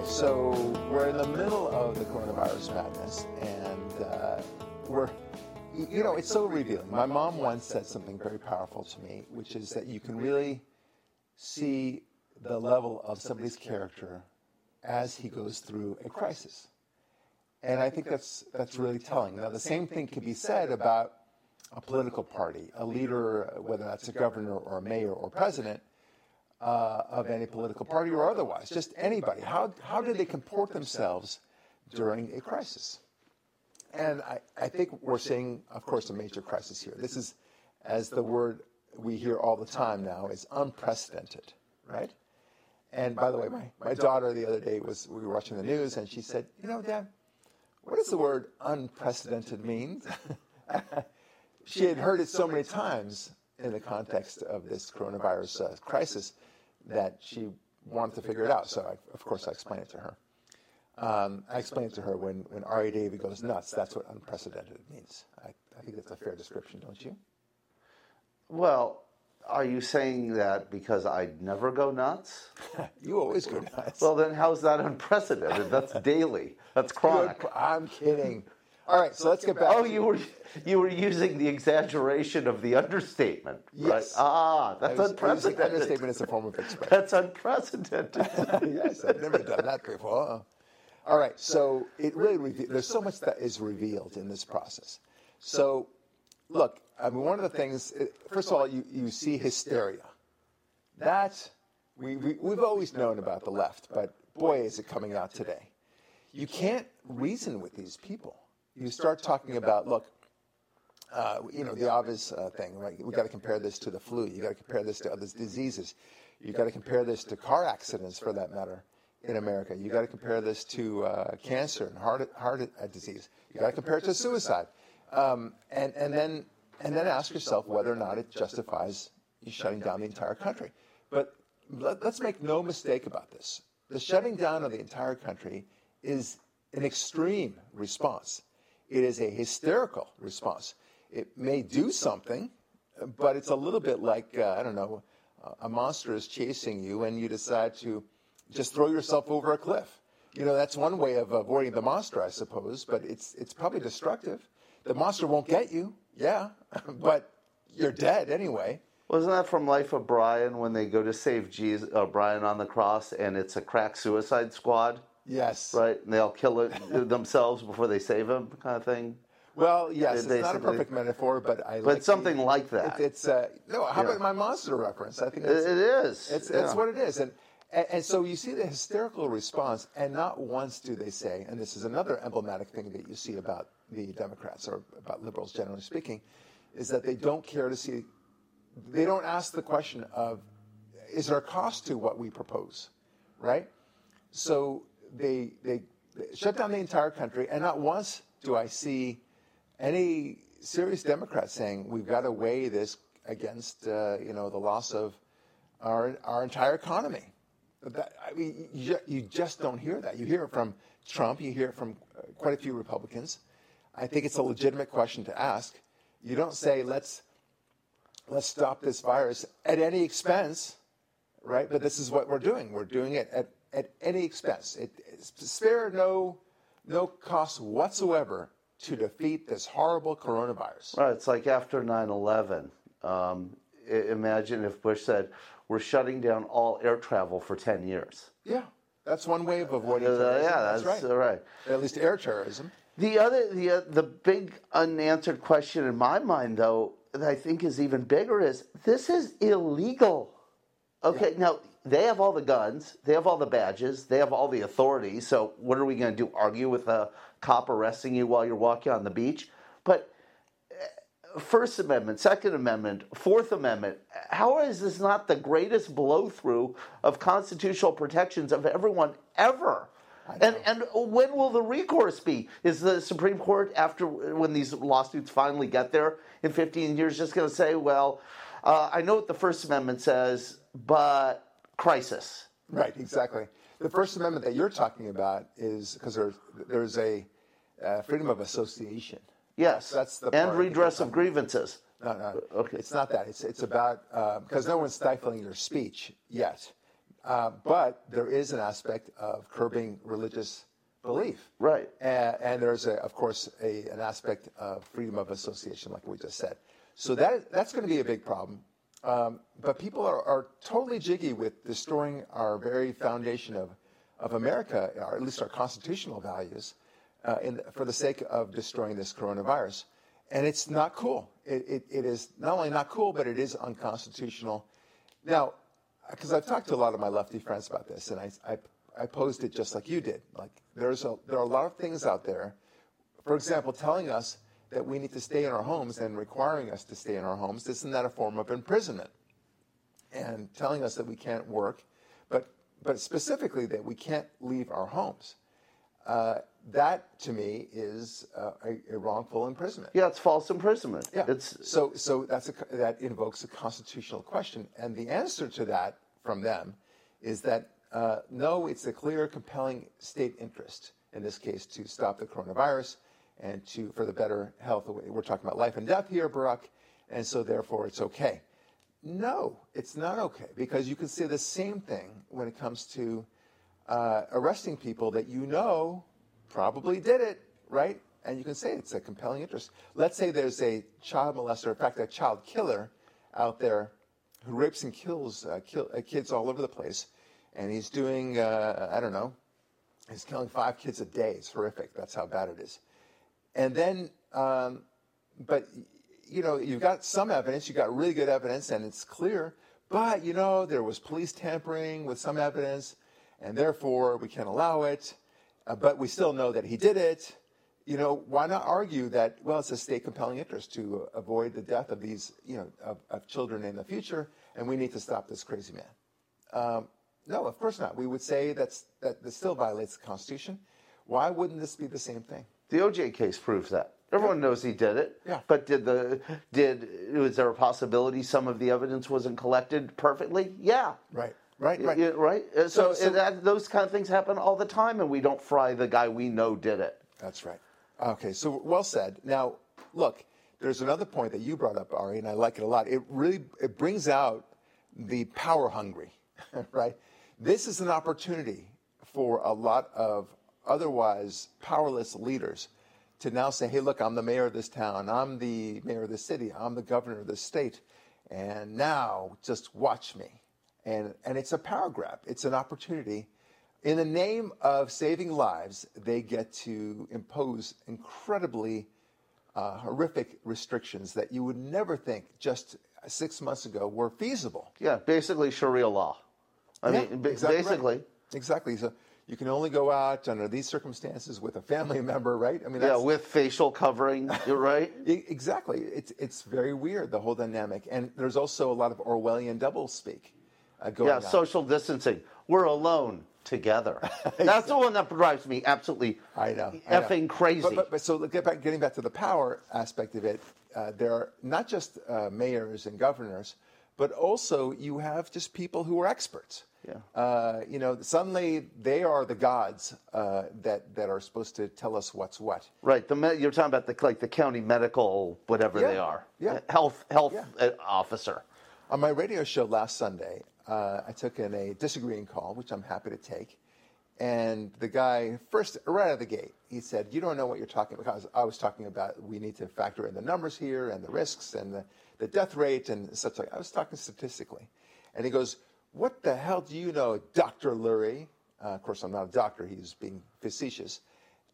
Okay, so we're in the middle of the coronavirus madness, and it's so revealing. My mom once said something very powerful to me, which is that you can really see the level of somebody's character as he goes through a crisis. And I think that's really telling. Now, the same thing can be said about a political party, a leader, whether that's a governor or a mayor or president of any political party or otherwise, just anybody. How do they comport themselves during a crisis? And I think we're seeing, of course, a major crisis here. This is, as the word we hear all the time now, is unprecedented, right? And by the way, my daughter the other day, we were watching the news, and she said, you know, Dad, what does the word unprecedented mean? She had heard it so many times in the context of this coronavirus crisis that she wanted to figure it out. So, I explained it to her. I explained to her when Ari Davy goes nuts, that's what unprecedented means. I think that's a fair description, don't you? Well, are you saying that because I'd never go nuts? You always go nuts. Well, then how's that unprecedented? That's daily. That's chronic. Good. I'm kidding. All right, so let's get back. Oh, you were using the exaggeration of the understatement, right? Yes. Ah, that's unprecedented. Understatement is a form of expression. That's unprecedented. Yes, I've never done that before. All right, so it really there's so much that is revealed in this process. So, look, I mean, one of the things, first of all, you see hysteria. That, we've always known about the left, but boy, is it coming out today. You can't reason with these people. You start talking about, look, the obvious thing, right? We've got to compare this to the flu. You've got to compare this to other diseases. You've got to compare this to car accidents, for that matter, in America. You've got to compare this to cancer and heart disease. You've got to compare it to suicide. And then ask yourself whether or not it justifies you shutting down the entire country. But let's make no mistake about this. The shutting down of the entire country is an extreme response. It is a hysterical response. It may do something, but it's a little bit like, a monster is chasing you and you decide to just throw yourself over a cliff. You know, that's one way of avoiding the monster, I suppose, but it's probably destructive. The monster won't get you, yeah, but you're dead anyway. Wasn't that from Life of Brian when they go to save Jesus, Brian on the cross, and it's a crack suicide squad? Yes. Right? And they'll kill themselves before they save him, kind of thing? Well, yes, it's not a perfect metaphor, but I like it. But something like that. How about my monster reference? I think it is. That's what it is. And so you see the hysterical response, and not once do they say, and this is another emblematic thing that you see about the Democrats, or about liberals generally speaking, is that they don't care to see, they don't ask the question of, is there a cost to what we propose, right? So they shut down the entire country, and not once do I see any serious Democrats saying, we've got to weigh this against, the loss of our entire economy. You just don't hear that. You hear it from Trump. You hear it from quite a few Republicans. I think it's a legitimate question to ask. You don't say, let's stop this virus at any expense, right? But this is what we're doing. We're doing it at any expense. Spare no cost whatsoever to defeat this horrible coronavirus. Right. It's like after 9/11. Imagine if Bush said, we're shutting down all air travel for 10 years. Yeah, that's one way of avoiding terrorism. Yeah, that's right. At least air terrorism. The big unanswered question in my mind, though, that I think is even bigger is, this is illegal. Okay, yeah. Now, they have all the guns, they have all the badges, they have all the authority, so what are we going to do, argue with a cop arresting you while you're walking on the beach? But First Amendment, Second Amendment, Fourth Amendment, how is this not the greatest blow-through of constitutional protections of everyone ever? And when will the recourse be? Is the Supreme Court, when these lawsuits finally get there in 15 years, just going to say, well, I know what the First Amendment says, but crisis. Right, exactly. The First Amendment that you're talking about is, because there's a freedom of association. Yes, that's the and redress of grievances. No, okay. It's not that. It's about, because no one's stifling your speech yet. But there is an aspect of curbing religious belief. Right. And there's, of course, an aspect of freedom of association, like we just said. So that's going to be a big problem. But people are totally jiggy with destroying our very foundation of America, or at least our constitutional values, for the sake of destroying this coronavirus. And it's not cool. It is not only not cool, but it is unconstitutional. Now, because I've talked to a lot of my lefty friends about this, and I posed it just like you did. Like there are a lot of things out there, for example, telling us that we need to stay in our homes and requiring us to stay in our homes. Isn't that a form of imprisonment? And telling us that we can't work, but specifically that we can't leave our homes. That, to me, is a wrongful imprisonment. Yeah, it's false imprisonment. Yeah. So that invokes a constitutional question. And the answer to that from them is that, no, it's a clear, compelling state interest, in this case, to stop the coronavirus and for the better health. We're talking about life and death here, Barack, and so therefore it's okay. No, it's not okay, because you can say the same thing when it comes to arresting people that you know probably did it, right? And you can say it's a compelling interest. Let's say there's a child molester, in fact, a child killer out there who rapes and kills kids all over the place, and he's doing, he's killing 5 kids a day. It's horrific. That's how bad it is. And then, but, you know, you've got some evidence, you've got really good evidence, and it's clear, but, you know, there was police tampering with some evidence, and therefore we can't allow it, but we still know that he did it. You know, why not argue that, well, it's a state compelling interest to avoid the death of these, you know, of children in the future, and we need to stop this crazy man? No, of course not. We would say that this still violates the Constitution. Why wouldn't this be the same thing? The OJ case proves that. Everyone knows he did it, but was there a possibility some of the evidence wasn't collected perfectly? Yeah. Right. Those kind of things happen all the time, and we don't fry the guy we know did it. That's right. Okay, so well said. Now, look, there's another point that you brought up, Ari, and I like it a lot. It brings out the power hungry, right? This is an opportunity for a lot of otherwise powerless leaders to now say, hey, look, I'm the mayor of this town, I'm the mayor of this city, I'm the governor of this state, and now just watch me. And it's a power grab. It's an opportunity. In the name of saving lives, they get to impose incredibly horrific restrictions that you would never think just 6 months ago were feasible. Yeah, basically Sharia law. Basically. Right. Exactly. So, you can only go out under these circumstances with a family member, right? I mean, with facial covering, right? Exactly. It's very weird, the whole dynamic. And there's also a lot of Orwellian doublespeak going on. Yeah, social distancing. We're alone together. Exactly. That's the one that drives me absolutely effing crazy. But so getting back to the power aspect of it, there are not just mayors and governors, but also you have just people who are experts. Yeah. Suddenly they are the gods that are supposed to tell us what's what. Right. You're talking about the county medical whatever they are. Yeah. Health officer. On my radio show last Sunday, I took in a disagreeing call, which I'm happy to take. And the guy first right out of the gate, he said, "You don't know what you're talking about." Because I was talking about we need to factor in the numbers here and the risks and the death rate and such. Like I was talking statistically, and he goes, "What the hell do you know, Dr. Lurie?" Of course, I'm not a doctor. He's being facetious.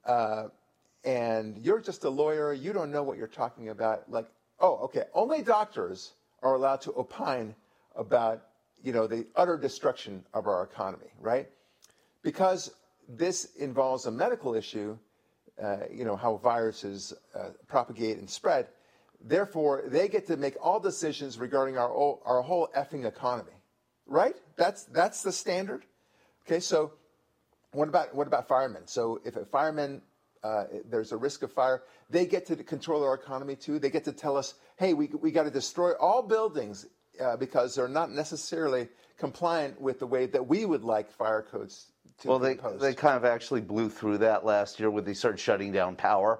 And you're just a lawyer. You don't know what you're talking about. Like, oh, okay. Only doctors are allowed to opine about, you know, the utter destruction of our economy, right? Because this involves a medical issue, how viruses propagate and spread. Therefore, they get to make all decisions regarding our whole effing economy. Right? That's the standard. Okay, so what about firemen? So if a fireman, there's a risk of fire, they get to control our economy too. They get to tell us, hey, we got to destroy all buildings because they're not necessarily compliant with the way that we would like fire codes to be imposed. Well, they kind of actually blew through that last year when they started shutting down power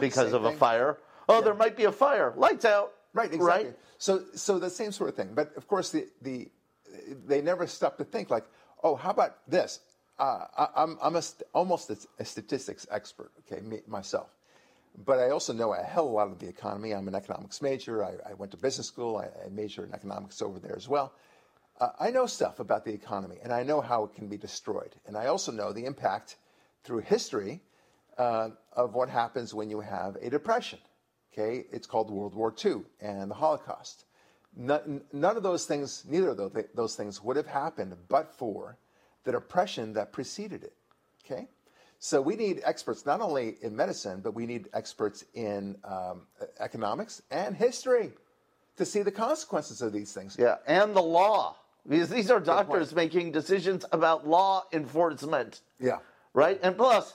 because of a fire. Oh, there might be a fire. Lights out. Right, exactly. Right? So the same sort of thing. But, of course, the they never stop to think like, oh, how about this? I'm almost a statistics expert, okay, myself. But I also know a hell of a lot of the economy. I'm an economics major. I went to business school. I majored in economics over there as well. I know stuff about the economy, and I know how it can be destroyed. And I also know the impact through history of what happens when you have a depression. Okay, it's called World War II and the Holocaust. None of those things, neither of those things would have happened but for the depression that preceded it. Okay, so we need experts not only in medicine, but we need experts in economics and history to see the consequences of these things. Yeah, and the law. Because these are doctors making decisions about law enforcement. Yeah. Right? And plus,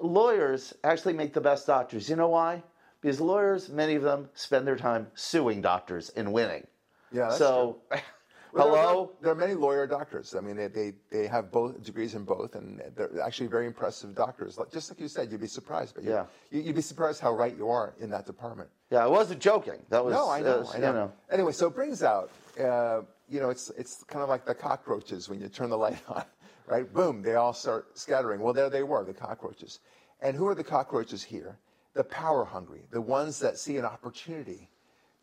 lawyers actually make the best doctors. You know why? Because lawyers, many of them, spend their time suing doctors and winning. Yeah, that's true. Well, hello? There are many lawyer doctors. I mean, they have both degrees in both, and they're actually very impressive doctors. Just like you said, you'd be surprised. But you'd be surprised how right you are in that department. Yeah, I wasn't joking. That was, No, I know. Anyway, so it brings out, it's kind of like the cockroaches when you turn the light on. Right? Boom, they all start scattering. Well, there they were, the cockroaches. And who are the cockroaches here? The power hungry, the ones that see an opportunity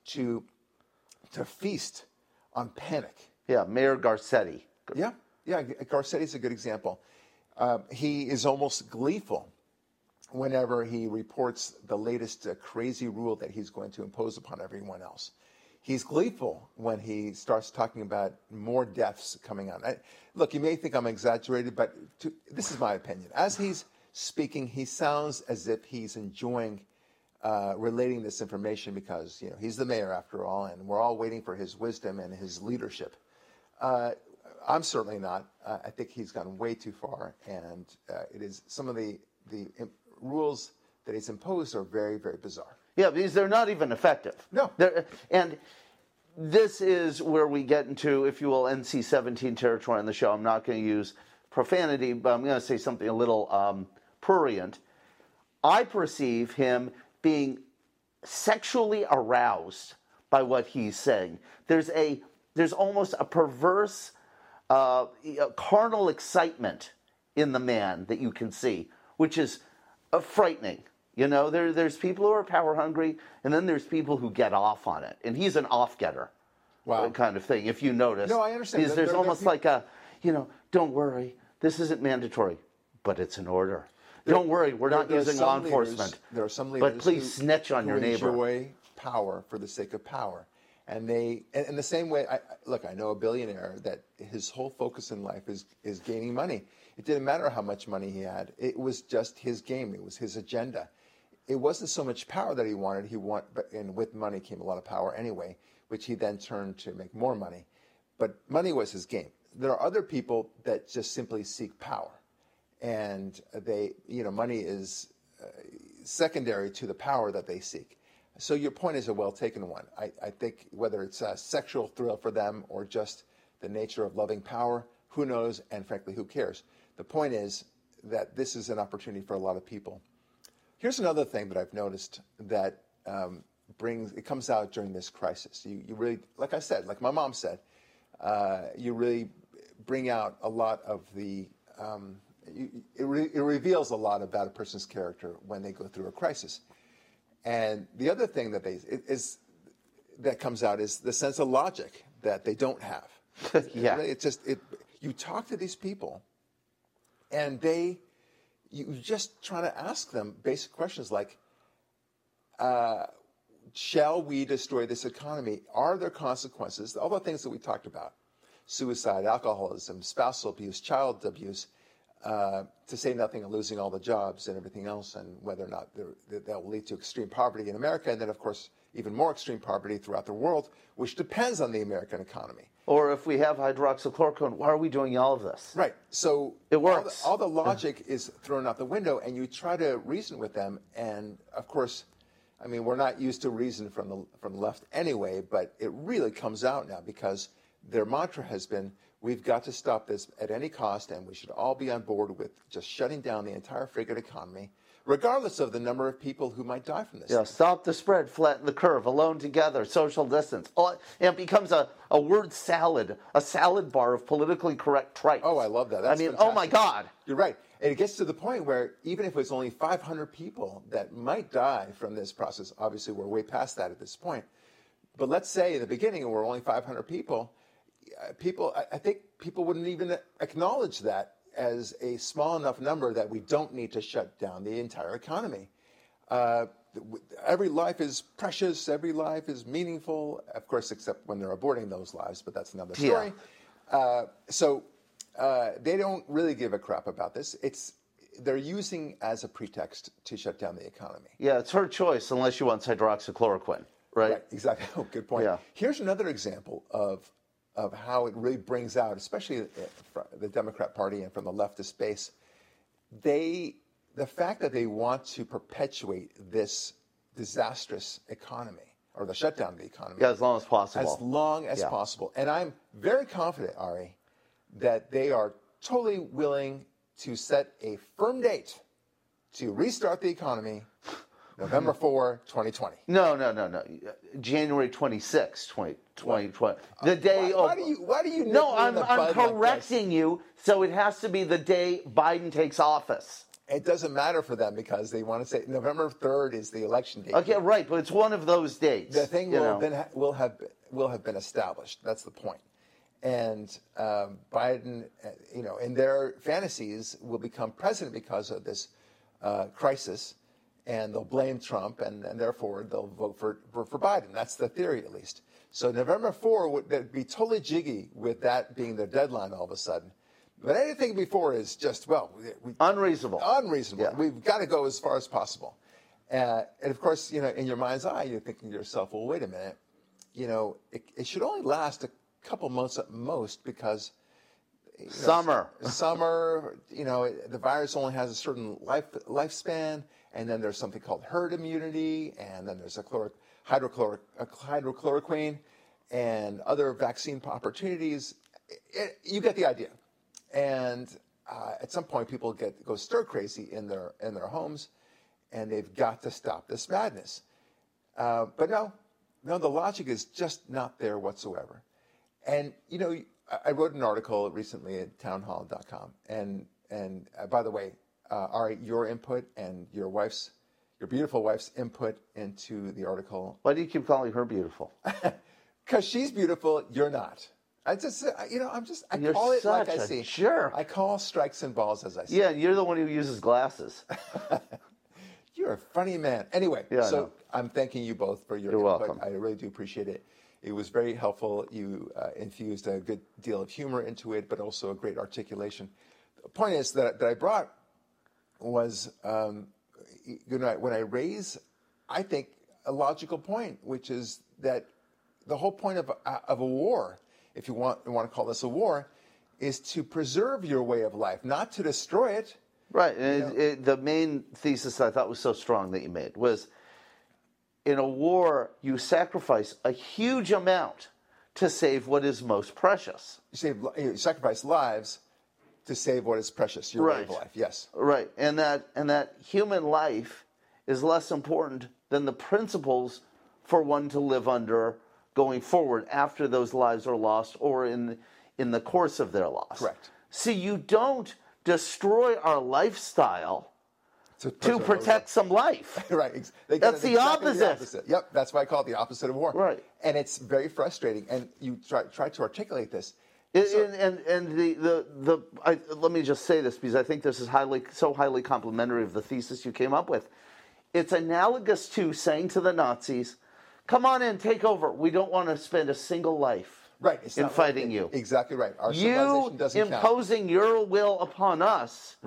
to feast on panic. Yeah, Mayor Garcetti. Yeah, Garcetti's a good example. He is almost gleeful whenever he reports the latest crazy rule that he's going to impose upon everyone else. He's gleeful when he starts talking about more deaths coming out. Look, you may think I'm exaggerated, but this is my opinion. As he's speaking, he sounds as if he's enjoying relating this information because, he's the mayor after all, and we're all waiting for his wisdom and his leadership. I'm certainly not. I think he's gone way too far, and it is some of the rules that he's imposed are very, very bizarre. Yeah, because they're not even effective. No. And this is where we get into, if you will, NC-17 territory on the show. I'm not going to use profanity, but I'm going to say something a little prurient. I perceive him being sexually aroused by what he's saying. There's almost a perverse carnal excitement in the man that you can see, which is frightening. There's people who are power hungry, and then there's people who get off on it. And he's an off-getter kind of thing, if you notice. No, I understand. There's almost like a, don't worry, this isn't mandatory, but it's an order. Don't worry, we're not using law enforcement. There are some leaders, but please snitch on your neighbor. Enjoy power for the sake of power. And they, in the same way, I know a billionaire that his whole focus in life is gaining money. It didn't matter how much money he had. It was just his game. It was his agenda. It wasn't so much power that he wanted. And with money came a lot of power anyway, which he then turned to make more money. But money was his game. There are other people that just simply seek power, and they, money is secondary to the power that they seek. So your point is a well-taken one. I think whether it's a sexual thrill for them or just the nature of loving power, who knows? And frankly, who cares? The point is that this is an opportunity for a lot of people. Here's another thing that I've noticed that it comes out during this crisis. You really, like I said, like my mom said, you really bring out a lot of the, it reveals a lot about a person's character when they go through a crisis. And the other thing that that comes out is the sense of logic that they don't have. Yeah. You talk to these people and you just try to ask them basic questions like, shall we destroy this economy? Are there consequences? All the things that we talked about, suicide, alcoholism, spousal abuse, child abuse, to say nothing of losing all the jobs and everything else, and whether or not that will lead to extreme poverty in America, and then, of course, even more extreme poverty throughout the world, which depends on the American economy. Or if we have hydroxychloroquine, why are we doing all of this? Right. So it works. All the logic is thrown out the window, and you try to reason with them. And, of course, I mean, we're not used to reason from the left anyway, but it really comes out now because their mantra has been, we've got to stop this at any cost, and we should all be on board with just shutting down the entire friggin' economy, regardless of the number of people who might die from this. Yeah, stop the spread, flatten the curve, alone together, social distance. It becomes a word salad, a salad bar of politically correct trite. Oh, I love that. That's fantastic. Oh my God. You're right. And it gets to the point where even if it's only 500 people that might die from this process, obviously we're way past that at this point. But let's say in the beginning we're only 500 people. I think people wouldn't even acknowledge that as a small enough number that we don't need to shut down the entire economy. Every life is precious. Every life is meaningful, of course, except when they're aborting those lives, but that's another story. Yeah. They don't really give a crap about this. They're using as a pretext to shut down the economy. Yeah, it's her choice unless she wants hydroxychloroquine, right? Exactly. Oh, good point. Yeah. Here's another example of how it really brings out, especially the Democrat Party and from the leftist space, the fact that they want to perpetuate this disastrous economy, or the shutdown of the economy. Yeah, as long as possible. As long as possible. And I'm very confident, Ari, that they are totally willing to set a firm date to restart the economy November 4, 2020. No. January 26, 2020. The day of. Why do you? No, I'm correcting you. So it has to be the day Biden takes office. It doesn't matter for them because they want to say November 3rd is the election date. Okay, right, but it's one of those dates. The thing will have been established. That's the point. And Biden, in their fantasies, will become president because of this crisis. And they'll blame Trump, and therefore they'll vote for Biden. That's the theory, at least. So November 4 would be totally jiggy with that being their deadline all of a sudden. But anything before is just, unreasonable. Unreasonable. Yeah. We've got to go as far as possible. And of course, in your mind's eye, you're thinking to yourself, well, wait a minute. It should only last a couple months at most because... Summer. The virus only has a certain lifespan. And then there's something called herd immunity, and then there's hydrochloroquine, and other vaccine opportunities. You get the idea. And at some point, people go stir crazy in their homes, and they've got to stop this madness. But no, the logic is just not there whatsoever. And I wrote an article recently at townhall.com, and by the way. Ari, your input and your beautiful wife's input into the article. Why do you keep calling her beautiful? Because she's beautiful, you're not. I call it like I see. Sure. I call strikes and balls as I see. Yeah, you're the one who uses glasses. You're a funny man. Anyway, so I'm thanking you both for your input. Welcome. I really do appreciate it. It was very helpful. You infused a good deal of humor into it, but also a great articulation. The point is that I brought was when I raise, I think, a logical point, which is that the whole point of a war, if you want to call this a war, is to preserve your way of life, not to destroy it. Right. And the main thesis I thought was so strong that you made was, in a war, you sacrifice a huge amount to save what is most precious. You sacrifice lives to save what is precious, your way of life, yes. Right, and that human life is less important than the principles for one to live under going forward after those lives are lost or in the course of their loss. Correct. See, you don't destroy our lifestyle to protect some life. Right. That's the opposite. Yep, that's why I call it the opposite of war. Right. And it's very frustrating, and you try to articulate this. Let me just say this because I think this is highly complimentary of the thesis you came up with. It's analogous to saying to the Nazis, "Come on in, take over. We don't want to spend a single life in fighting you." Exactly right. Our civilization doesn't count. You imposing your will upon us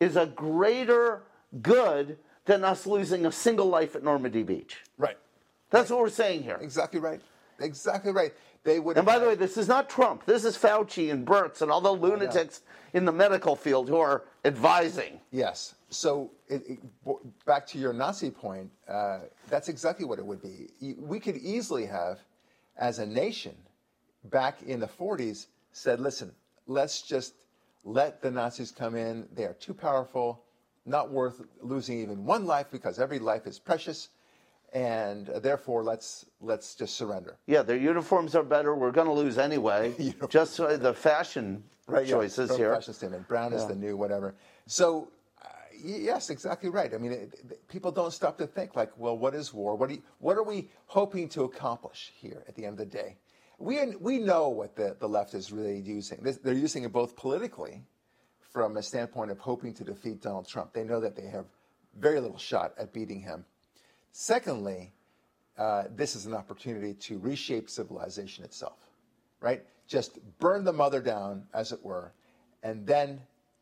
is a greater good than us losing a single life at Normandy Beach. Right. That's what we're saying here. Exactly right. Exactly right. And by the way, this is not Trump. This is Fauci and Birx and all the lunatics in the medical field who are advising. Yes. So back to your Nazi point, that's exactly what it would be. We could easily have, as a nation, back in the 40s, said, listen, let's just let the Nazis come in. They are too powerful. not worth losing even one life because every life is precious, and therefore let's just surrender. Yeah, their uniforms are better. We're going to lose anyway. Just the fashion choices here. Fashion statement. Brown is the new whatever. So yes, exactly right. I mean, people don't stop to think like, well, what is war? What are we hoping to accomplish here at the end of the day? We know what the left is really using. They're using it both politically, from a standpoint of hoping to defeat Donald Trump. They know that they have very little shot at beating him. Secondly, this is an opportunity to reshape civilization itself, right? Just burn the mother down, as it were, and then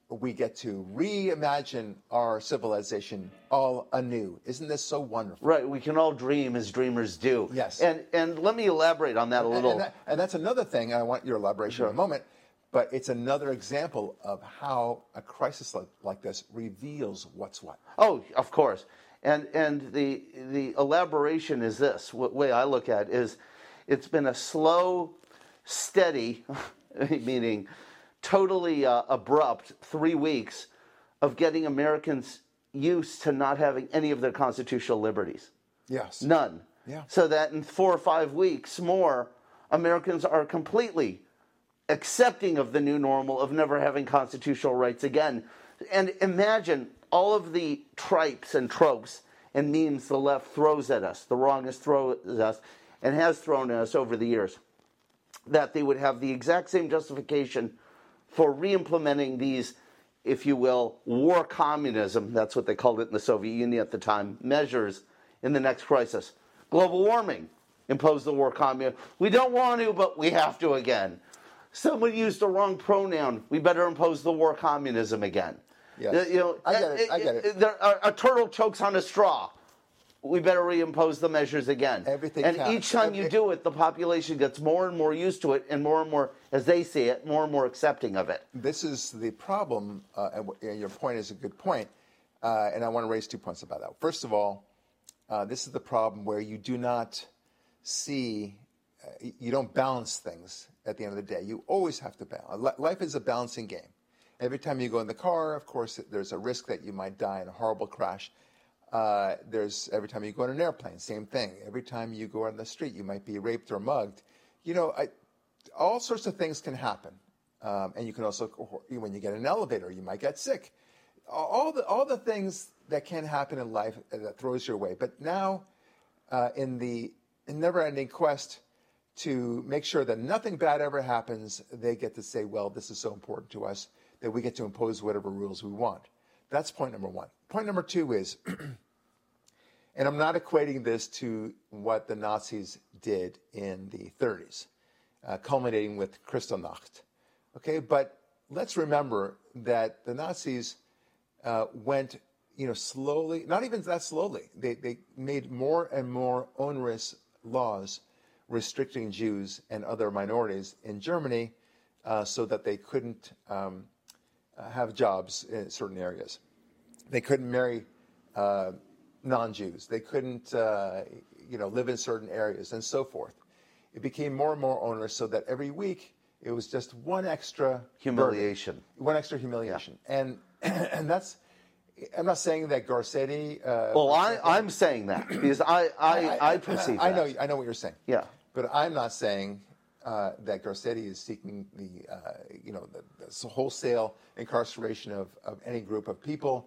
we get to reimagine our civilization all anew. Isn't this so wonderful? Right. We can all dream as dreamers do. Yes. And let me elaborate on that a little. And that's another thing. I want your elaboration in a moment. But it's another example of how a crisis like this reveals what's what. Oh, of course. And the elaboration is this. The way I look at it is it's been a slow, steady, meaning totally abrupt 3 weeks of getting Americans used to not having any of their constitutional liberties. Yes. None. Yeah. So that in 4 or 5 weeks more, Americans are completely accepting of the new normal of never having constitutional rights again. And imagine all of the tripes and tropes and memes the left throws at us, the wrong is throws at us, and has thrown at us over the years, that they would have the exact same justification for re-implementing these, if you will, war communism, that's what they called it in the Soviet Union at the time, measures in the next crisis. Global warming, impose the war communism. We don't want to, but we have to again. Someone used the wrong pronoun. We better impose the war communism again. Yes. You know, I get it. A turtle chokes on a straw. We better reimpose the measures again. Each time you do it, the population gets more and more used to it, and more, as they see it, more and more accepting of it. This is the problem, and your point is a good point, and I want to raise 2 points about that. First of all, this is the problem where you do not see, you don't balance things. At the end of the day, you always have to balance. Life is a balancing game. Every time you go in the car, of course, there's a risk that you might die in a horrible crash. Every time you go on an airplane, same thing. Every time you go out on the street, you might be raped or mugged. You know, all sorts of things can happen. And you can also, when you get in an elevator, you might get sick. All the things that can happen in life that throws your way. But now, in the never-ending quest to make sure that nothing bad ever happens, they get to say, well, this is so important to us that we get to impose whatever rules we want. That's point number one. Point number two is, and I'm not equating this to what the Nazis did in the 30s, culminating with Kristallnacht. Okay, but let's remember that the Nazis went, slowly, not even that slowly. They made more and more onerous laws restricting Jews and other minorities in Germany so that they couldn't have jobs in certain areas. They couldn't marry non-Jews. They couldn't, live in certain areas and so forth. It became more and more onerous so that every week it was just one extra humiliation. Yeah. And that's... I'm not saying that Garcetti... I'm saying that because I perceive that. I know what you're saying. Yeah. But I'm not saying that Garcetti is seeking the wholesale incarceration of any group of people,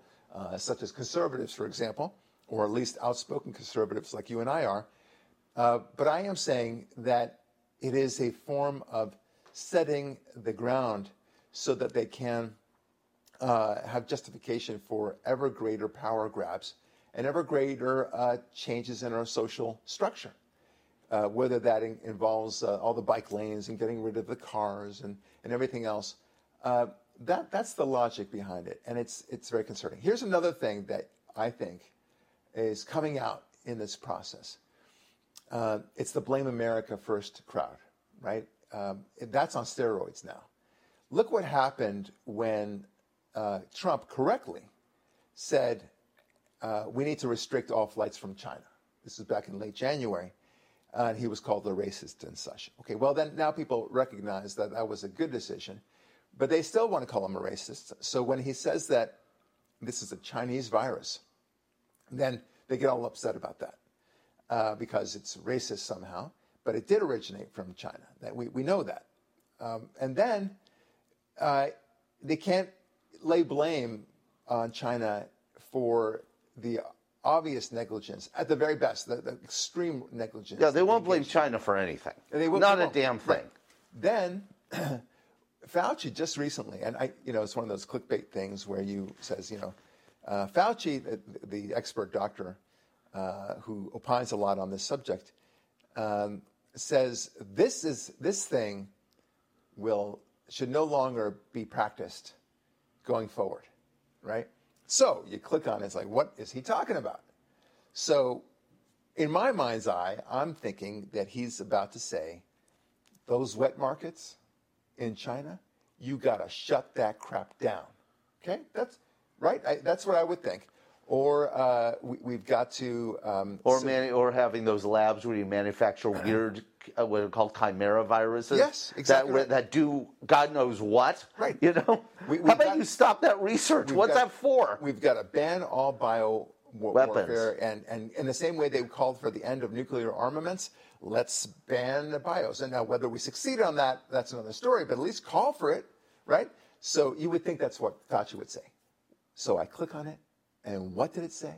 such as conservatives, for example, or at least outspoken conservatives like you and I are. But I am saying that it is a form of setting the ground so that they can... have justification for ever greater power grabs and ever greater changes in our social structure, whether that involves all the bike lanes and getting rid of the cars and everything else. That's the logic behind it, and it's very concerning. Here's another thing that I think is coming out in this process. It's the Blame America First crowd, right? That's on steroids now. Look what happened when... Trump correctly said, we need to restrict all flights from China. This is back in late January, and he was called a racist and such. Okay, well, then now people recognize that that was a good decision, but they still want to call him a racist. So when he says that this is a Chinese virus, then they get all upset about that because it's racist somehow. But it did originate from China. That we know that. And then they can't lay blame on China for the obvious negligence, at the very best, the extreme negligence. Yeah, they won't blame China for anything. Not a damn thing. Right. Then Fauci just recently, and it's one of those clickbait things where you says, Fauci, the expert doctor who opines a lot on this subject, says this thing should no longer be practiced going forward, right? So you click on it, it's like, what is he talking about? So in my mind's eye, I'm thinking that he's about to say, those wet markets in China, you got to shut that crap down. Okay? That's right. That's what I would think. Or we've got to... Or having those labs where you manufacture weird... what are called chimera viruses? Yes, exactly. That do God knows what. Right. How about you stop that research? What's that for? We've got to ban all bio warfare, and in the same way they called for the end of nuclear armaments, let's ban the bios. And now whether we succeed on that, that's another story. But at least call for it, right? So you would think that's what Fauci would say. So I click on it, and what did it say?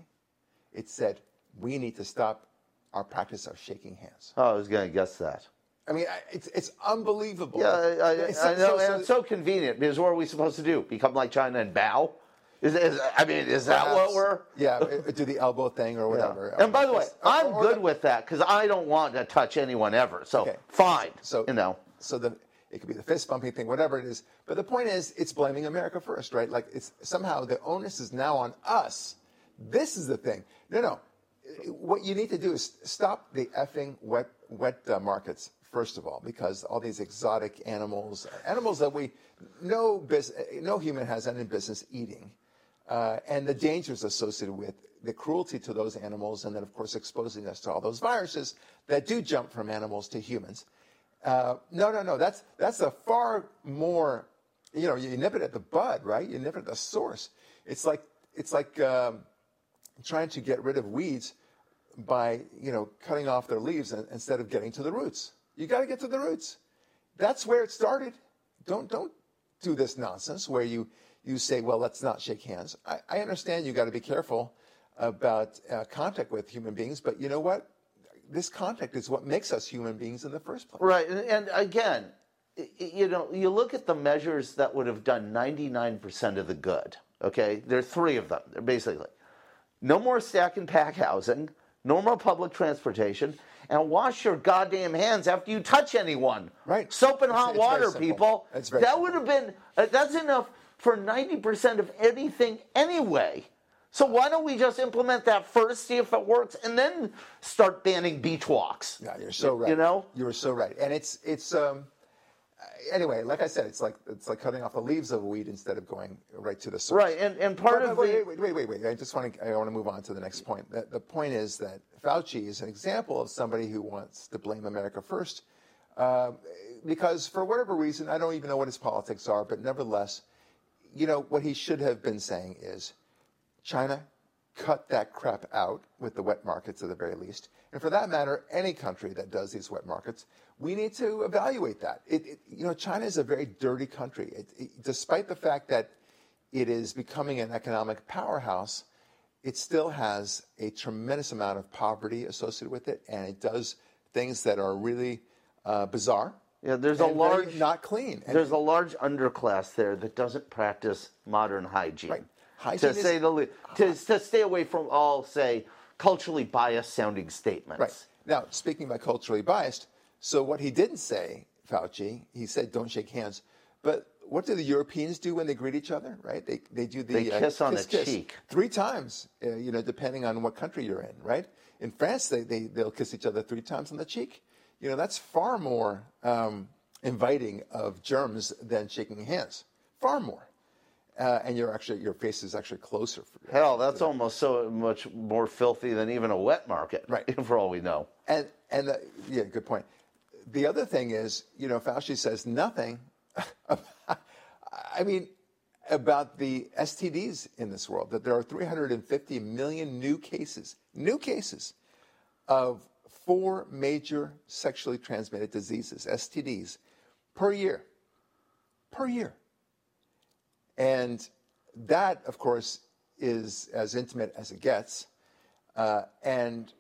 It said we need to stop our practice of shaking hands. Oh, I was going to guess that. I mean, it's unbelievable. Yeah, I know, and it's so convenient, because what are we supposed to do? Become like China and bow? Is that what we're... Yeah, do the elbow thing or whatever. Yeah. And by the way, I'm good with that, because I don't want to touch anyone ever, so okay. Fine. So it could be the fist bumping thing, whatever it is. But the point is, it's blaming America first, right? Like, it's somehow the onus is now on us. This is the thing. No. What you need to do is stop the effing wet markets, first of all, because all these exotic animals that no human has any business eating, and the dangers associated with the cruelty to those animals, and then, of course, exposing us to all those viruses that do jump from animals to humans. No. That's a far more, you nip it at the bud, right? You nip it at the source. It's like trying to get rid of weeds by cutting off their leaves instead of getting to the roots. You got to get to the roots. That's where it started. Don't do this nonsense where you say, well, let's not shake hands. I understand you got to be careful about contact with human beings, but you know what? This contact is what makes us human beings in the first place. Right, and again, you look at the measures that would have done 99% of the good. Okay, there are three of them basically. No more stack and pack housing, no more public transportation, and wash your goddamn hands after you touch anyone. Right. Soap and hot water, people. That would have been, that's enough for 90% of anything anyway. So why don't we just implement that first, see if it works, and then start banning beach walks? Yeah, you're so right. You were so right. And it's anyway, like I said, it's like cutting off the leaves of a weed instead of going right to the source. Right, and part of the... Wait. I want to move on to the next point. The point is that Fauci is an example of somebody who wants to blame America first, because for whatever reason, I don't even know what his politics are, but nevertheless, what he should have been saying is, China, cut that crap out with the wet markets at the very least. And for that matter, any country that does these wet markets, we need to evaluate that. China is a very dirty country. Despite the fact that it is becoming an economic powerhouse, it still has a tremendous amount of poverty associated with it, and it does things that are really bizarre. Yeah, there's a large... Not clean. And there's a large underclass there that doesn't practice modern hygiene. Right. Hygiene to say the least, to stay away from all, say, culturally biased-sounding statements. Right. Now, speaking about culturally biased, so what he didn't say, Fauci, he said don't shake hands. But what do the Europeans do when they greet each other, right? They do the kiss on the cheek. 3 times, depending on what country you're in, right? In France, they'll kiss each other 3 times on the cheek. That's far more inviting of germs than shaking hands, far more. And your face is actually closer. Hell, that's almost so much more filthy than even a wet market, right? For all we know. And good point. The other thing is, Fauci says nothing. I mean, about the STDs in this world, that there are 350 million new cases of four major sexually transmitted diseases, STDs, per year. And that, of course, is as intimate as it gets. And,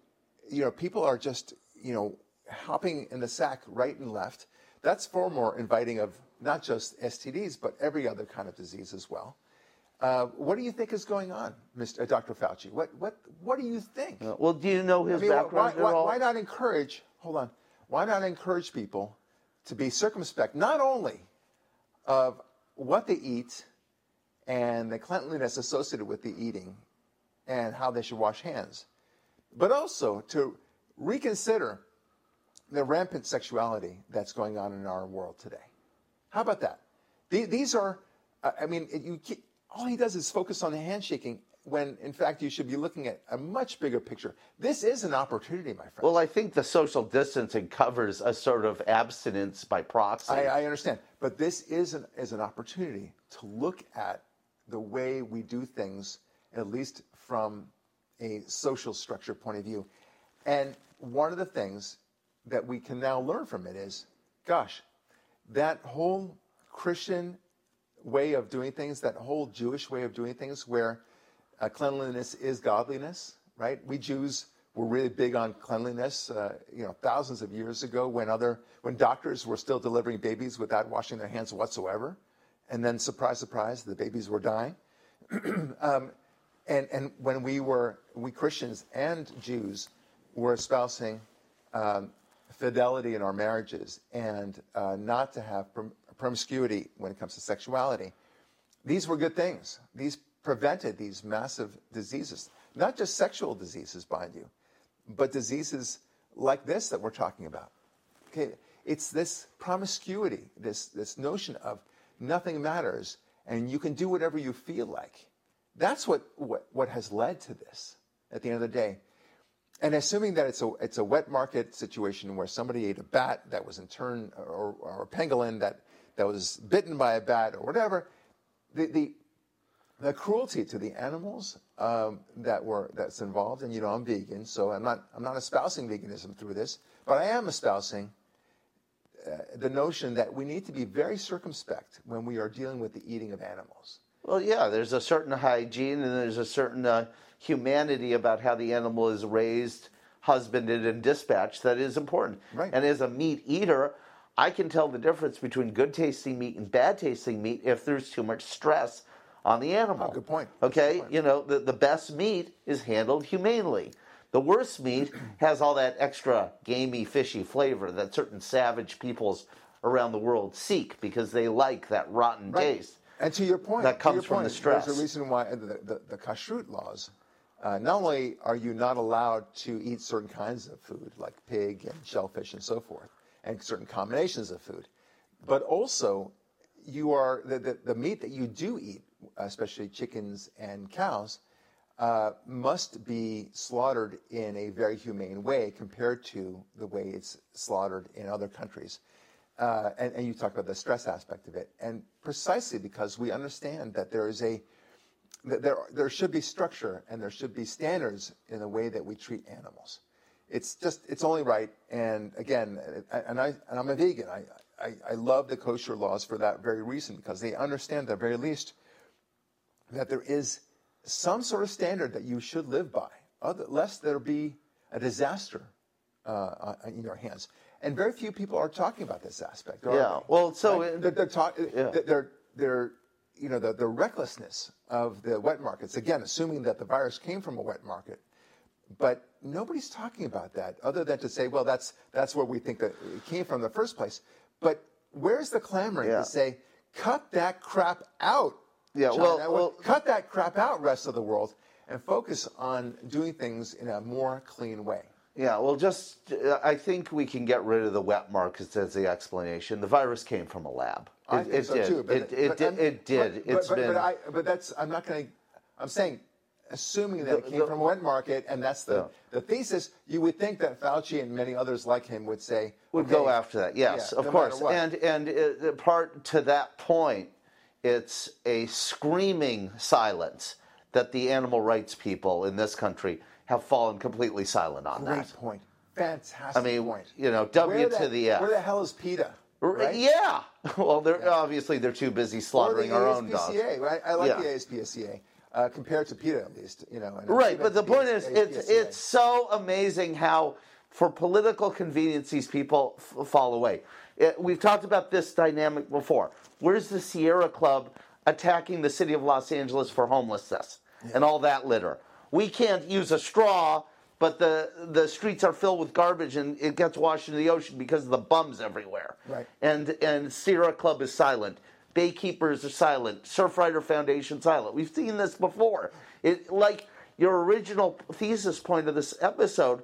you know, people are just, you know, hopping in the sack right and left. That's far more inviting of not just STDs, but every other kind of disease as well. What do you think is going on, Dr. Fauci? What do you think? Well, do you know his background at all? Why not encourage people to be circumspect, not only of what they eat and the cleanliness associated with the eating and how they should wash hands, but also to reconsider the rampant sexuality that's going on in our world today. How about that? These are, all he does is focus on the handshaking when, in fact, you should be looking at a much bigger picture. This is an opportunity, my friend. Well, I think the social distancing covers a sort of abstinence by proxy. I understand. But this is an opportunity to look at the way we do things, at least from a social structure point of view. And one of the things that we can now learn from it is, gosh, that whole Christian way of doing things, that whole Jewish way of doing things where cleanliness is godliness, right? We Jews were really big on cleanliness, thousands of years ago when doctors were still delivering babies without washing their hands whatsoever. And then, surprise, surprise, the babies were dying. And when we Christians and Jews were espousing fidelity in our marriages and not to have promiscuity when it comes to sexuality. These were good things. These prevented these massive diseases, not just sexual diseases, mind you, but diseases like this that we're talking about. Okay, it's this promiscuity, this notion of nothing matters and you can do whatever you feel like. That's what has led to this at the end of the day. And assuming that it's a wet market situation where somebody ate a bat that was in turn, or a pangolin that was bitten by a bat or whatever, the cruelty to the animals that's involved. And I'm vegan, so I'm not espousing veganism through this, but I am espousing the notion that we need to be very circumspect when we are dealing with the eating of animals. Well, yeah, there's a certain hygiene and there's a certain humanity about how the animal is raised, husbanded, and dispatched that is important. Right. And as a meat eater, I can tell the difference between good-tasting meat and bad-tasting meat if there's too much stress on the animal. Oh, good point. Okay, good point. The best meat is handled humanely. The worst meat has all that extra gamey, fishy flavor that certain savage peoples around the world seek because they like that rotten taste. And to your point, that comes from the stress. There's a reason why the kashrut laws, not only are you not allowed to eat certain kinds of food, like pig and shellfish and so forth, and certain combinations of food, but also you are the meat that you do eat, especially chickens and cows, must be slaughtered in a very humane way compared to the way it's slaughtered in other countries. And you talk about the stress aspect of it, and precisely because we understand that there should be structure and there should be standards in the way that we treat animals. It's only right. And again, I'm a vegan. I love the kosher laws for that very reason, because they understand at the very least that there is some sort of standard that you should live by, lest there be a disaster in your hands. And very few people are talking about this aspect. They? Well, so like, the recklessness of the wet markets. Again, assuming that the virus came from a wet market, but nobody's talking about that other than to say, well, that's where we think that it came from in the first place. But where's the clamoring to say, cut that crap out? Yeah, China. Well, cut that crap out, rest of the world, and focus on doing things in a more clean way. Yeah, well, I think we can get rid of the wet markets as the explanation. The virus came from a lab. I think so too. It did. I'm saying, assuming that it came from a wet market, and that's the thesis, you would think that Fauci and many others like him would say... Would go after that, yes, of course. And part to that point It's a screaming silence that the animal rights people in this country have fallen completely silent on. Great point. Fantastic point. You know, W to the F. Where the hell is PETA? Right? Yeah. Well, they're obviously they're too busy slaughtering our own dogs. Right? I like the ASPCA compared to PETA, at least. You know. Right. But the point is, it's so amazing how, for political convenience, these people fall away. We've talked about this dynamic before. Where's the Sierra Club attacking the city of Los Angeles for homelessness and all that litter? We can't use a straw, but the streets are filled with garbage and it gets washed into the ocean because of the bums everywhere. Right. And Sierra Club is silent. Baykeepers are silent. Surfrider Foundation silent. We've seen this before. It, like your original thesis point of this episode,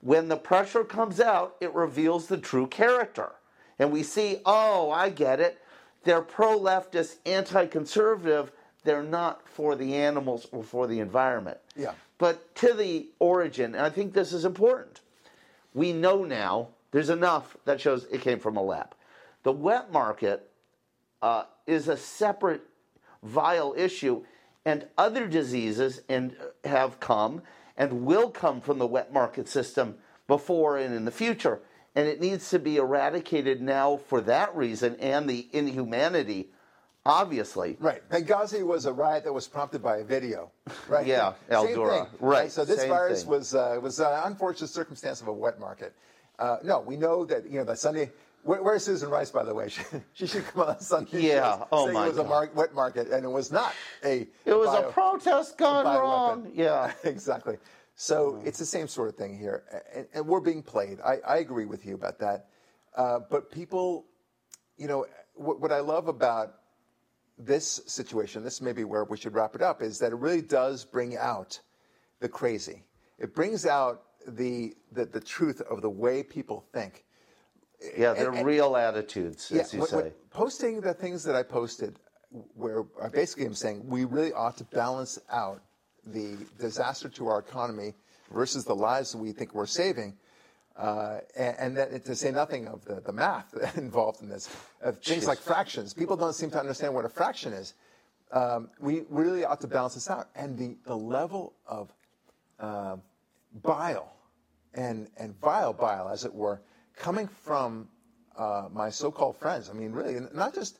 when the pressure comes out, it reveals the true character. And we see, oh, I get it. They're pro-leftist, anti-conservative. They're not for the animals or for the environment. Yeah. But to the origin, and I think this is important, we know now there's enough that shows it came from a lab. The wet market is a separate, vile issue, and other diseases have come and will come from the wet market system before and in the future. And it needs to be eradicated now for that reason and the inhumanity, obviously. Right. Benghazi was a riot that was prompted by a video. Right. Yeah, Eldora. Right. So this virus was an unfortunate circumstance of a wet market. No, we know that, you know, that Sunday. Where's Susan Rice, by the way? She should come on Sunday. Yeah. Oh my God. It was a wet market, and it was not a. It was a protest gone wrong. Yeah. Exactly. So it's the same sort of thing here, and we're being played. I agree with you about that. But people, you know, what I love about this situation, this may be where we should wrap it up, is that it really does bring out the crazy. It brings out the truth of the way people think. Yeah, their real attitudes, as you say. Posting the things that I posted, where I basically am saying we really ought to balance out the disaster to our economy versus the lives we think we're saving, and that, to say nothing of the math involved in this, of things like fractions. People don't seem to understand what a fraction is. We really ought to balance this out. And the level of bile and vile, as it were, coming from my so-called friends. I mean, really, not just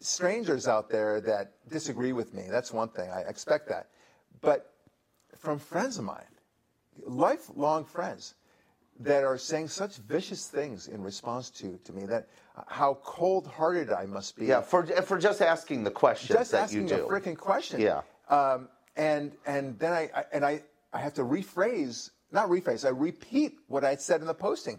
strangers out there that disagree with me. That's one thing. I expect that. But from friends of mine, lifelong friends, that are saying such vicious things in response to me, that how cold-hearted I must be. Yeah, for just asking the question that you do. Just asking the freaking question. Yeah. And then I have to repeat what I said in the posting.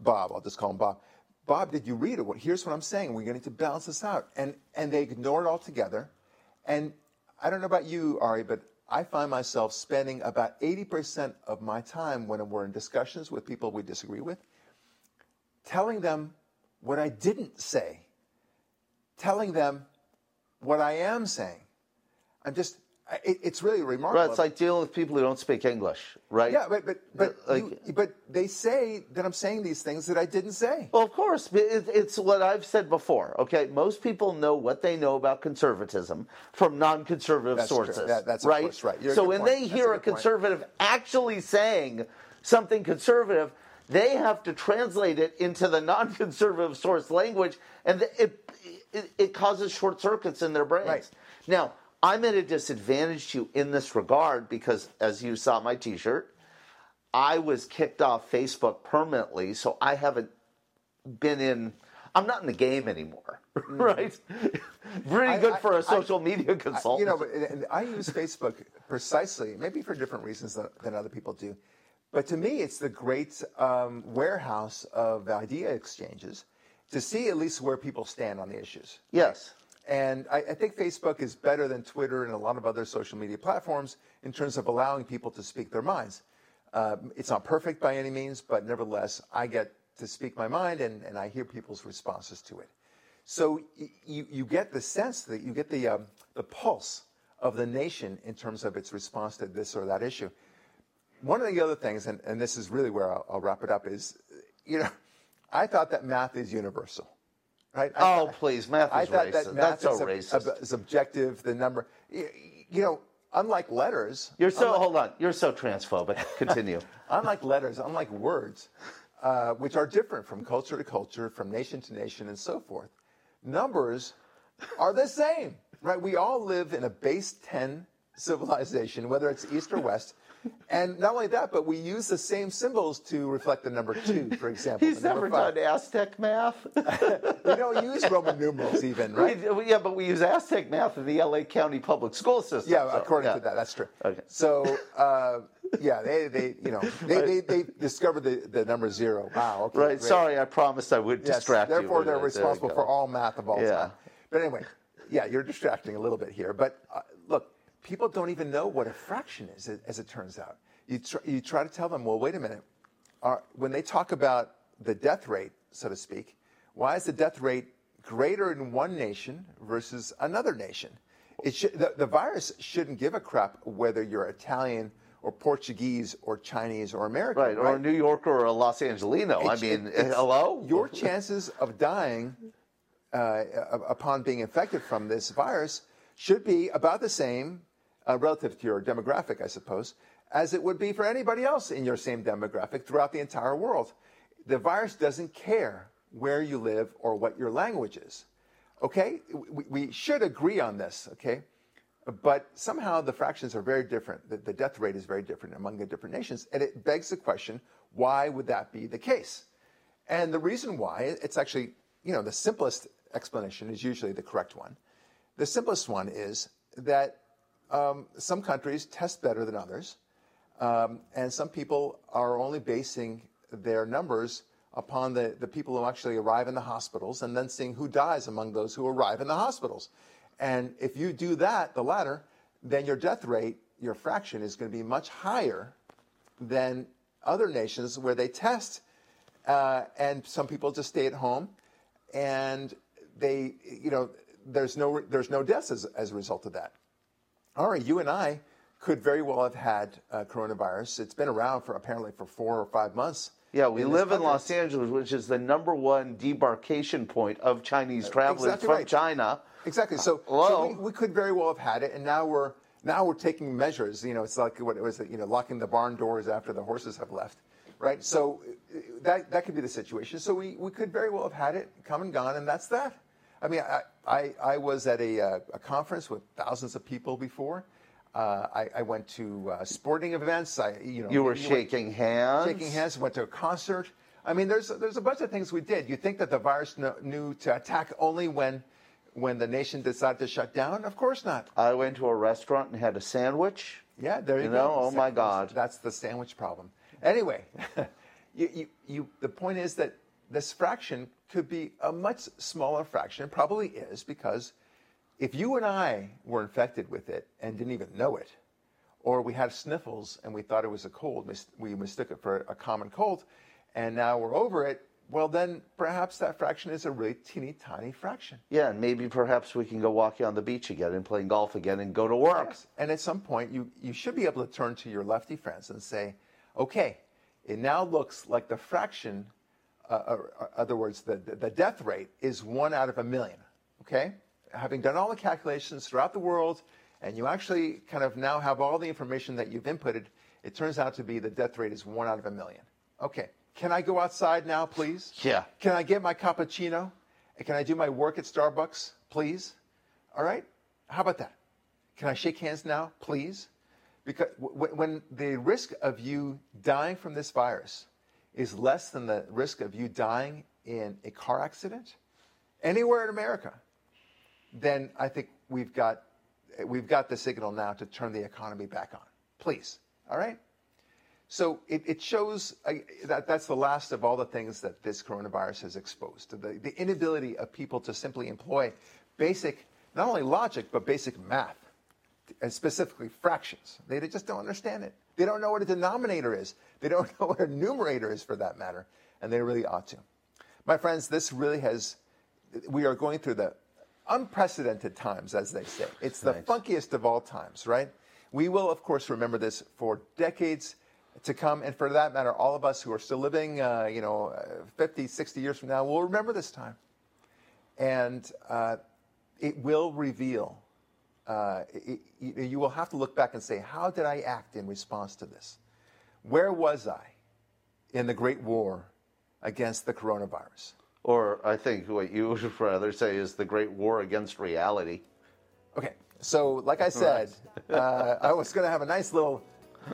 Bob, I'll just call him Bob. Bob, did you read it? Here's what I'm saying. We're going to need to balance this out. And they ignore it altogether. And I don't know about you, Ari, but I find myself spending about 80% of my time when we're in discussions with people we disagree with, telling them what I didn't say, telling them what I am saying. It's really remarkable. Right, it's like dealing with people who don't speak English, right? Yeah, but they say that I'm saying these things that I didn't say. Well, of course, it's what I've said before. Okay, most people know what they know about conservatism from non-conservative sources. True. That's right. Of course, right. So when they hear a conservative actually saying something conservative, they have to translate it into the non-conservative source language, and it causes short circuits in their brains. Right. Now, I'm at a disadvantage to you in this regard because, as you saw my T-shirt, I was kicked off Facebook permanently, so I haven't been in – I'm not in the game anymore, right? Pretty good for a social media consultant. But I use Facebook precisely, maybe for different reasons than other people do, but to me it's the great warehouse of idea exchanges to see at least where people stand on the issues. Yes. And I think Facebook is better than Twitter and a lot of other social media platforms in terms of allowing people to speak their minds. It's not perfect by any means, but nevertheless, I get to speak my mind and I hear people's responses to it. So you get the sense that you get the pulse of the nation in terms of its response to this or that issue. One of the other things, and this is really where I'll wrap it up, is I thought that math is universal. right? Oh, please, math is racist. That's so racist. Subjective, the number. You know, unlike letters. Hold on. You're so transphobic. Continue. Unlike letters, unlike words, which are different from culture to culture, from nation to nation, and so forth, numbers are the same, right? We all live in a base 10 civilization, whether it's east or west. And not only that, but we use the same symbols to reflect the number 2, for example. He's never done Aztec math. We don't use Roman numerals even, right? Yeah, but we use Aztec math in the L.A. County public school system. Yeah, so, according to that, that's true. Okay. So, they discovered the number 0. Wow, okay. Right, great. Sorry, I promised I would distract you. Therefore, they're responsible for all math of all time. But anyway, you're distracting a little bit here. But look. People don't even know what a fraction is, as it turns out. You try to tell them, well, wait a minute. When they talk about the death rate, so to speak, why is the death rate greater in one nation versus another nation? The virus shouldn't give a crap whether you're Italian or Portuguese or Chinese or American. Right, or a New Yorker or a Los Angelino. Hello? Your chances of dying upon being infected from this virus should be about the same relative to your demographic, I suppose, as it would be for anybody else in your same demographic throughout the entire world. The virus doesn't care where you live or what your language is, okay? We should agree on this, okay? But somehow the fractions are very different. The death rate is very different among the different nations, and it begs the question, why would that be the case? And the reason why, it's actually, the simplest explanation is usually the correct one. The simplest one is that some countries test better than others, and some people are only basing their numbers upon the people who actually arrive in the hospitals and then seeing who dies among those who arrive in the hospitals. And if you do that, the latter, then your death rate, your fraction, is going to be much higher than other nations where they test, and some people just stay at home, and they, there's no deaths as a result of that. All right, you and I could very well have had coronavirus. It's been around for 4 or 5 months. Yeah, we live in Los Angeles, which is the number one debarkation point of Chinese travelers from China. Exactly. So we could very well have had it, and now we're taking measures. It's like locking the barn doors after the horses have left, right? So that could be the situation. So we could very well have had it, come and gone, and that's that. I mean, I was at a conference with thousands of people before. I went to sporting events. You were shaking hands. Shaking hands. Went to a concert. I mean, there's a bunch of things we did. You think that the virus knew to attack only when the nation decided to shut down? Of course not. I went to a restaurant and had a sandwich. Yeah, there you go. Oh my God, that's the sandwich problem. Anyway, the point is that this fraction could be a much smaller fraction, probably is, because if you and I were infected with it and didn't even know it, or we had sniffles and we thought it was a cold, we mistook it for a common cold, and now we're over it, well, then perhaps that fraction is a really teeny tiny fraction. Yeah, and maybe perhaps we can go walking on the beach again and playing golf again and go to work. Yes. And at some point, you should be able to turn to your lefty friends and say, okay, it now looks like the fraction... other words, the death rate is 1 out of 1,000,000, okay? Having done all the calculations throughout the world, and you actually kind of now have all the information that you've inputted, it turns out to be the death rate is 1 out of 1,000,000. Okay, can I go outside now, please? Yeah. Can I get my cappuccino? Can I do my work at Starbucks, please? All right, how about that? Can I shake hands now, please? Because when the risk of you dying from this virus is less than the risk of you dying in a car accident anywhere in America, then I think we've got the signal now to turn the economy back on. Please, all right? So it shows that's the last of all the things that this coronavirus has exposed, the inability of people to simply employ basic, not only logic, but basic math, and specifically fractions. They just don't understand it. They don't know what a denominator is. They don't know what a numerator is, for that matter, and they really ought to. My friends, we are going through the unprecedented times, as they say. It's the funkiest of all times, right? We will, of course, remember this for decades to come, and for that matter, all of us who are still living, 50, 60 years from now, will remember this time. And it will reveal. You will have to look back and say, how did I act in response to this? Where was I in the Great War against the coronavirus? Or I think what you would rather say is the Great War against reality. Okay. So, like I said, I was going to have a nice little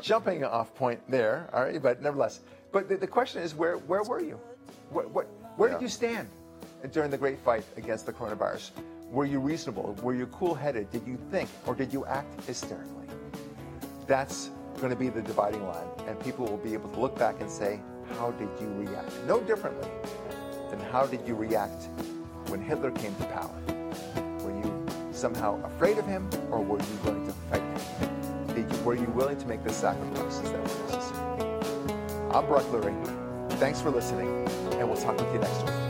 jumping off point there, all right? But nevertheless. But the question is, where were you? Where did you stand during the great fight against the coronavirus? Were you reasonable? Were you cool-headed? Did you think, or did you act hysterically? That's going to be the dividing line, and people will be able to look back and say, how did you react? No differently than how did you react when Hitler came to power? Were you somehow afraid of him, or were you willing to fight him? Were you willing to make the sacrifices that were necessary? I'm Brock Lurie. Thanks for listening, and we'll talk with you next week.